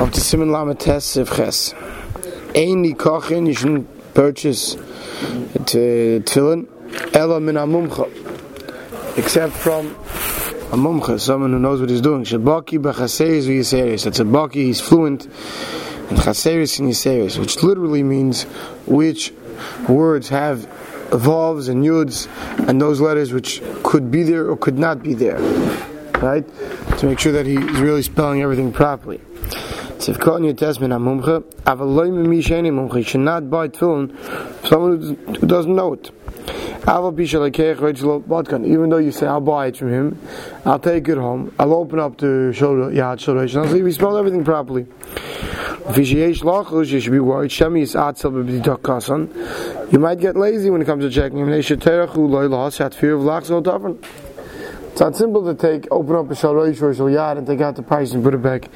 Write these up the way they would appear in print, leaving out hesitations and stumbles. of the Siman Lametes Sivches. Any kochin, you shouldn't purchase tefillin, ela min amumcha, except from a mumcha, someone who knows what he's doing. Shabaki b'chaseris v'yiseris. That's a baki, he's fluent in chaseris and yiseris, which literally means which words have vavs and yuds and those letters which could be there or could not be there, right? To make sure that he's really spelling everything properly. You should not buy tefillin from someone who doesn't know it. Even though you say, I'll buy it from him, I'll take it home, I'll open up the Yad Shoreh, and I'll see if he spelled everything properly. You should be worried. You might get lazy when it comes to checking. It's not simple to open up a Shoreh or Yad and take out the price and put it back.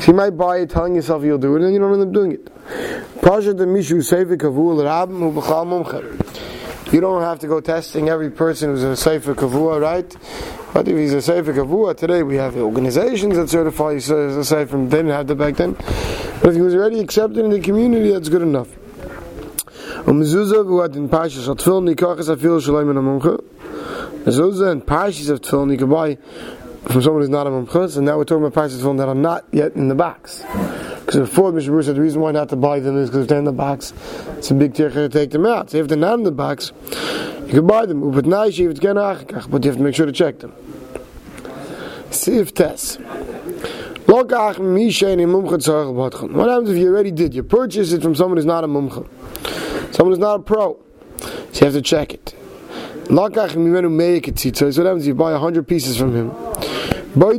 So you might buy it, telling yourself you'll do it, and then you don't end up doing it. You don't have to go testing every person who's a Sefer Kavua, right? But if he's a Sefer Kavua, today we have organizations that certify you as a Sefer. They didn't have that back then. But if he was already accepted in the community, that's good enough. Mezuzah and Parshas of Tefillin you can buy from someone who's not a Mumchus, and now we're talking about Parshas of Tefillin that are not yet in the box. Because before, Mishnah Berurah said the reason why not to buy them is because if they're in the box, it's a big tircha to take them out. So if they're not in the box, you can buy them. But you have to make sure to check them. Siv Tes. What happens if you already did? You purchase it from someone who's not a mumcha. Someone who's not a pro. So you have to check it. What happens if you buy 100 pieces from him? You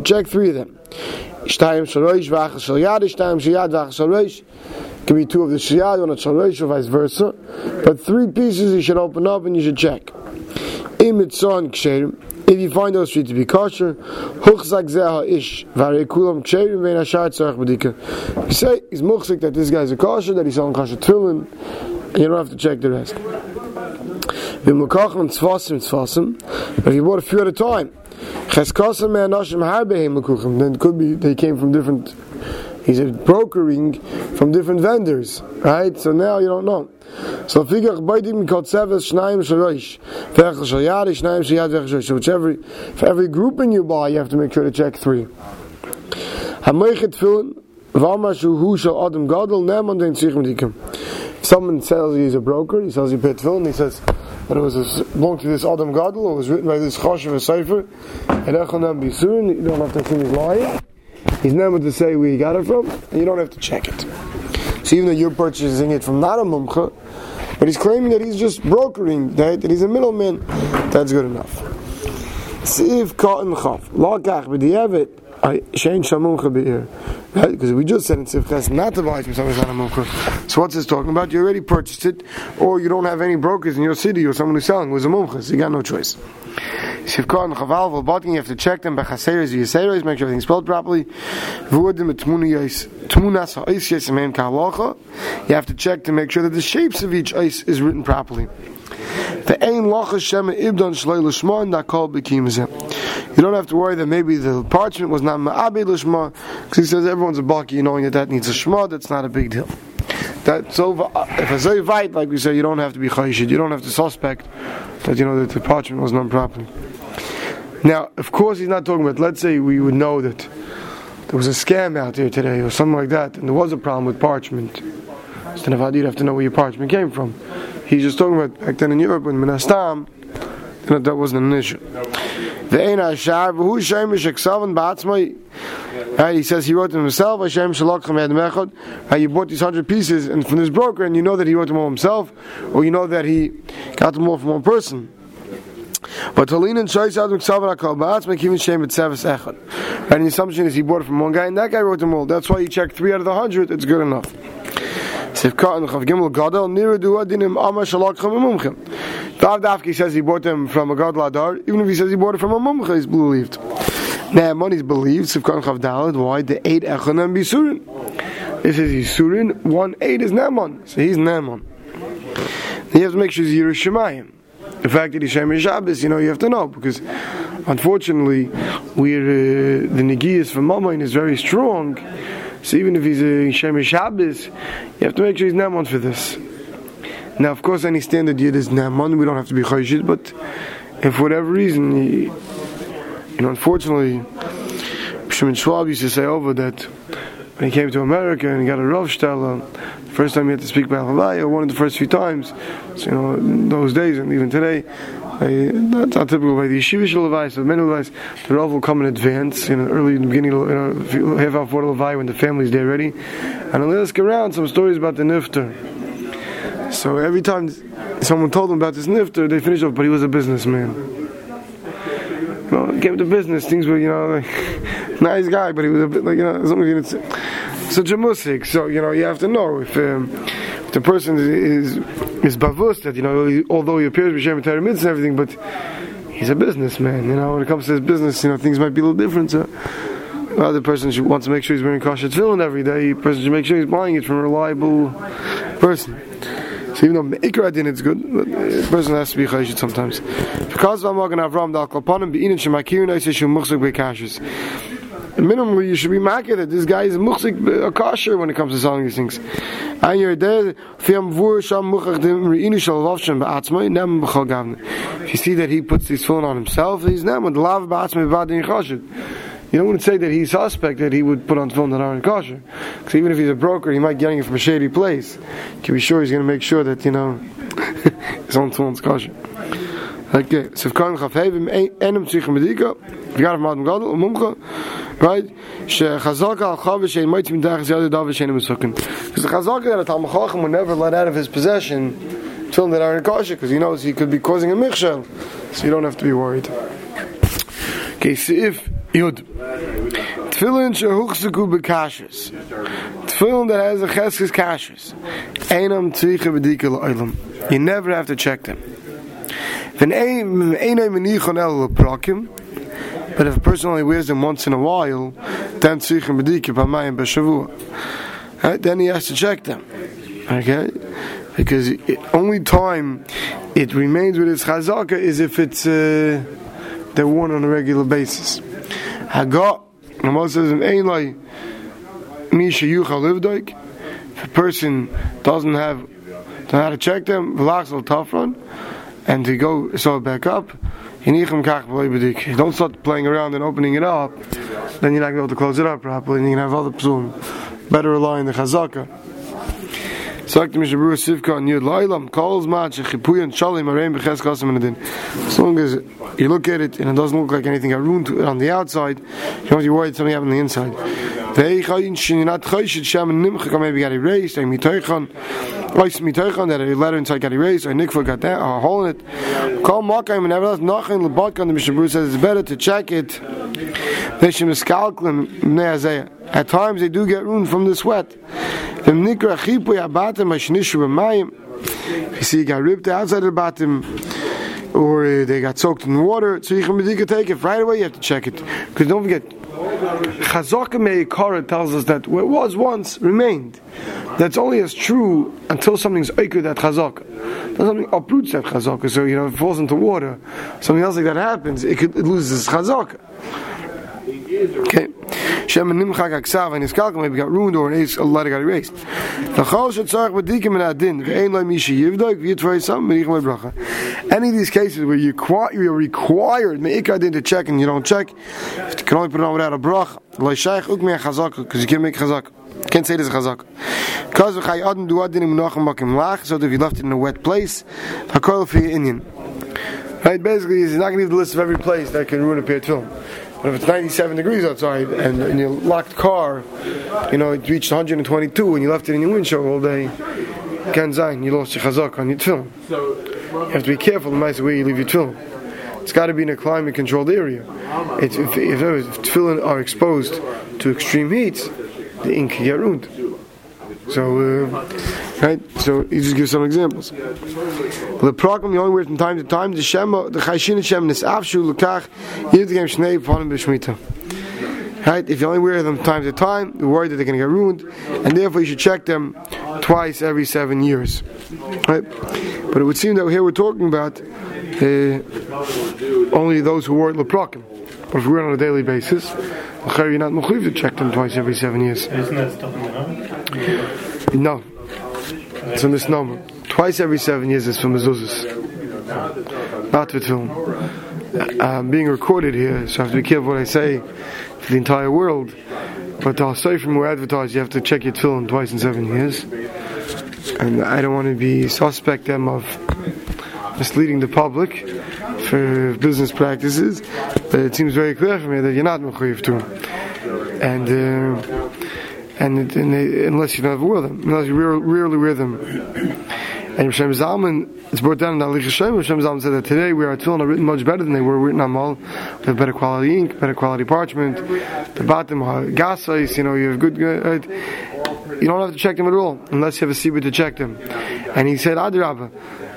check 3 of them. Can be 2 of the Shiyad, 1 of Shalosh, or vice versa. But 3 pieces you should open up and you should check. If you find those 3 to be kosher, you say it's muchzik that this guy's a kosher, that he's selling kosher tefillin, and you don't have to check the rest. But if you bought a few at a time, then it could be they came from different, he said, brokering from different vendors, right? So now you don't know. So for every grouping you buy, you have to make sure to check 3. If someone sells you, he's a broker, he sells you pet film, and he says, but it was belonged to this Adam Gadol, or was written by this Choshev HaSefer, and Echel Nam Bisun, you don't have to assume he's lying, he's never to say where he got it from, and you don't have to check it. So even though you're purchasing it from not a mumcha, but he's claiming that he's just brokering, right? That he's a middleman, that's good enough. Siv Katan Chaf, Lakach B'di'evet, Shein Shamumcha B'ir. Right? Because we just said in Sivchas not to buy from someone who's not a mumcha. So what's this talking about? You already purchased it, or you don't have any brokers in your city, or someone who's selling was a mumcha, so you got no choice. Sivka and Chaval V'Botkin, you have to check them. B'chaseres v'yiseres, make sure everything's spelled properly. V'odim etmunas ha'is yesemem ka'halacha. You have to check to make sure that the shapes of each ice is written properly. Ve'ein lachas shema ibdan shlei l'shma and dakol b'kim zeh. You don't have to worry that maybe the parchment was not ma'abed l'shma, because he says everyone's a baki, knowing that needs a shma, that's not a big deal. That's over. If I say vayit, like we say, you don't have to be chayshid, you don't have to suspect that you know that the parchment was done properly. Now, of course he's not talking about, let's say we would know that there was a scam out there today, or something like that, and there was a problem with parchment. So then you'd have to know where your parchment came from. He's just talking about back then in Europe, when Menastam, that wasn't an issue. Right, he says he wrote them himself. You bought these 100 pieces and from this broker, and you know that he wrote them all himself, or you know that he got them all from one person. But the assumption is he bought it from one guy, and that guy wrote them all. That's why you check 3 out of the 100. It's good enough. He says he bought them from a gadol adar, even if he says he bought it from a mumcha, he's believed. Now, money's believed. Why? The 8 echanam bisurin. It says he's surin. 1 8 is naman, so he's naman. Then you have to make sure he's Yerushalayim. The fact that he's Shemesh Shabbos, you know, you have to know because Unfortunately, where the Negiyas from Mammon is very strong, so even if he's a Shemesh Shabbos, you have to make sure he's Naman for this. Now, of course, any standard yid is Naman, we don't have to be Chayshid, but if for whatever reason, unfortunately, Shimon Schwab used to say over that when he came to America and he got a Rav Shtala, the first time he had to speak about Halaya, one of the first few times, so, in those days and even today, that's not typical by the yeshivish Levi's, but many Levi's, the Rav will come in advance, early in the beginning, half hour before the Levi when the family's there ready, and he'll ask around some stories about the Nifter. So every time someone told them about this Nifter, they finished off, but he was a businessman. He came to business, things were, like, nice guy, but he was a bit, such a musik. So, you have to know if the person is bavus, that, although he appears with Shem Torah mitzvah and everything, but he's a businessman, when it comes to his business, things might be a little different, so the other person wants to make sure he's wearing kosher tefillin every day, the person should make sure he's buying it from a reliable person. So even though Ikra din it's good, but the person has to be chayshit sometimes. Minimally, you should be making that this guy is muksik kosher when it comes to selling these things. And you're there, if you see that he puts his phone on himself, he's named lav ba'atzmei b'adin chashid. You wouldn't say that he's suspect that he would put on tefillin that aren't kosher, because even if he's a broker, he might be getting it from a shady place. You can be sure he's going to make sure that his own tefillin's kosher. Okay, so if Karim Chafayim enem tzichem medika, v'gadav madam gadol umumcha, right? She'chazalka al chav she'en moitzim da'achas yadu dav she'en mesukin. Because the chazalka that a talmid chacham would never let out of his possession tefillin that aren't kosher, because he knows he could be causing a michshel, so you don't have to be worried. Okay, so if Yud. Tefillin shehuchzuku b'kashers. Tefillin that has a cheskes kashers. Einam tzricha b'dika l'olam. You never have to check them. But if a person only wears them once in a while, then tzricha b'dika b'mayim b'shavua. Then he has to check them. Okay? Because the only time it remains with its chazaka is if it's they're worn on a regular basis. Haga, the Moshe says, "Ein lai misha yuchal livdoik." If a person doesn't have to know how to check them, v'lachzol tafron, and to go sew it back up, hinichim kach b'leibedik. You don't start playing around and opening it up, then you're not going to be able to close it up properly, and you can have other psalm. Better rely on the chazaka. So like the Mishnah Berurah sivka on yud la'ilam calls match chipuyon shalim areim b'ches kasam adin. As long as you look at it and it doesn't look like anything got ruined on the outside, you don't have to be worried something happened on the inside. You're not chayshid sham and nimcha maybe got erased. Or mitaychan that a letter inside got erased. Or nikva got that a hole in it. Call makayim and everlasting nachin lebadkan. The Mishnah Berurah says it's better to check it. At times they do get ruined from the sweat. You see, you got ripped outside the bottom, or they got soaked in water, so you can take it right away. You have to check it, because don't forget, Chazaka Meikara tells us that what was once remained. That's only as true until something's oikud at Chazaka. Until something uproots that Chazaka. So if it falls into water, something else like that happens, it loses Chazaka. Okay. Shem and Nimchak Aksav and his calcum maybe got ruined or a letter got erased. Any of these cases where you're required to check and you don't check, you can only put it on without a brach, because you can't make chazak. Can't say this is chazak. Because so if you left it in a wet place, right? Basically, he's not going to leave the list of every place that can ruin a pair of tefillin. But if it's 97 degrees outside and your locked car, it reached 122 and you left it in your windshield all day, can't zayin, you lost your chazak on your tefillin. You have to be careful in the nice way you leave your tefillin. It's got to be in a climate-controlled area. If tefillin are exposed to extreme heat, the ink can get ruined. So, So he just gives some examples. The problem you only wear from time to time. The shema, the chayshin shem nisafshu lekach yidgam shnei panim b'shmita. Right? If you only wear them from time to time, you're worried that they're going to get ruined, and therefore you should check them twice every 7 years. Right? But it would seem that here we're talking about only those who wore it leprakim. But if we were on a daily basis, you're not mechuyev to check them twice every 7 years. Isn't that stuff? No. It's a misnomer. Twice every 7 years is for mezuzahs. Not for tefillin. I'm being recorded here, so I have to be careful what I say to the entire world. But the Hasofrim were advertised, you have to check your tefillin twice in 7 years. And I don't want to be suspect them of misleading the public for business practices. But it seems very clear for me that you're not mechuyev to. And unless you never wear them, unless you rarely wear them. And Shem Zalman, it's brought down in the Likutei Shem Zalman said that today we are tefillin are written much better than they were written amal. We have better quality ink, better quality parchment. The bottom gasais, you have good. You don't have to check them at all unless you have a sibur to check them. And he said adrabah,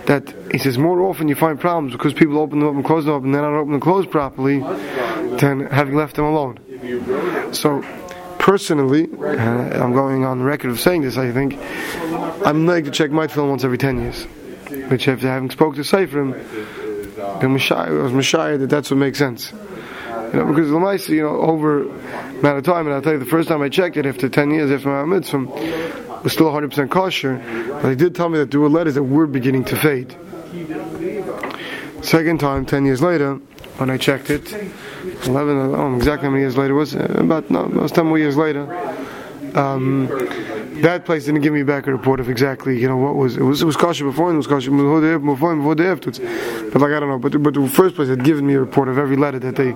that he says more often you find problems because people open them up and close them up and they're not open and closed properly than having left them alone. So. Personally, I'm going on the record of saying this, I think, I'm like to check my tefillin once every 10 years. Which after having spoke to Seifrim, I was Messiah that that's what makes sense. Because Lamaisa, over amount of time, and I'll tell you the first time I checked it, after 10 years, after my mitzvah, was still 100% kosher, but they did tell me that there were letters that were beginning to fade. Second time, 10 years later, when I checked it, 11, I don't know exactly how many years later it was, it was 10 more years later. That place didn't give me back a report of exactly, what was, it was kosher before and it was kosher before the afterwards. But I don't know, but the first place had given me a report of every letter that they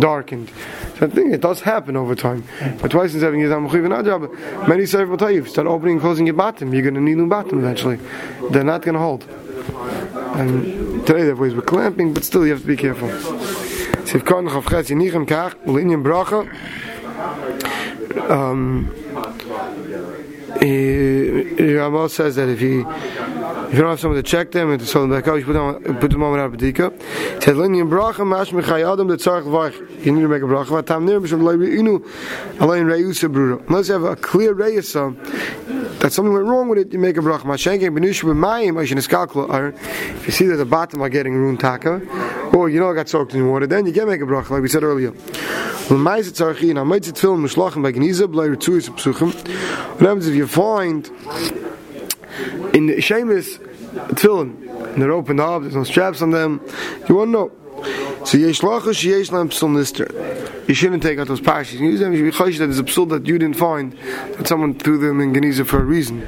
darkened. So I think it does happen over time. But twice in 7 years, I'm mechuyev and adrabah. Many sefer will tell you, start opening and closing your bottom, you're going to need new bottom eventually. They're not going to hold. And today that ways we're clamping, but still you have to be careful. Rambam says that if you don't have someone to check them and to sell them back out, you put them on without a bedika. He said, you need to make a bracha. Unless you have a clear reyesa that something went wrong with it, you make a bracha. If you see that the bottom are getting ruined taka, or I got soaked in water, then you can make a bracha, like we said earlier. What happens if you find in the Shemesh tefillin and they're opened up, there's no straps on them, you won't know. So you shouldn't take out those parshas. You should be chayish that there's a psul that you didn't find, that someone threw them in Geniza for a reason.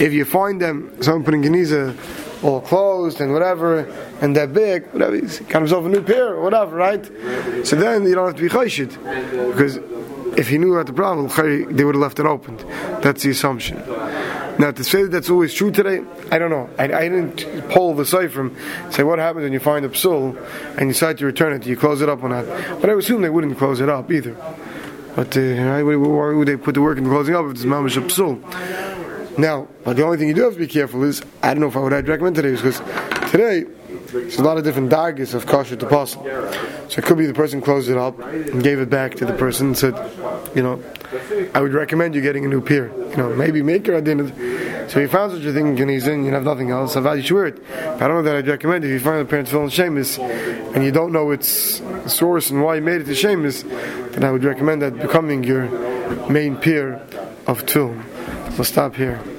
If you find them, someone put in Geniza all closed and whatever, and they're big, whatever, he's got himself a new pair or whatever, right? So then you don't have to be chayshid, because if he knew about the problem, they would have left it opened. That's the assumption. Now to say that's always true today, I don't know. I didn't poll the seifrim, say what happens when you find a psul and you decide to return it, do you close it up or not? But I assume they wouldn't close it up either. But why would they put the work in closing up if it's mamash a psul? Now, but the only thing you do have to be careful is, I don't know if I'd recommend today, because today, there's a lot of different dagas of kosher to pasul. So it could be the person closed it up and gave it back to the person and said, I would recommend you getting a new pair. Maybe make your dinner. So if you found such a thing in Geniza and you have nothing else, I'd value you wear it. But I don't know that I'd recommend if you find the parents' tefillin shemis and you don't know its source and why you made it to shemis, then I would recommend that becoming your main pair of tefillin. We'll stop here.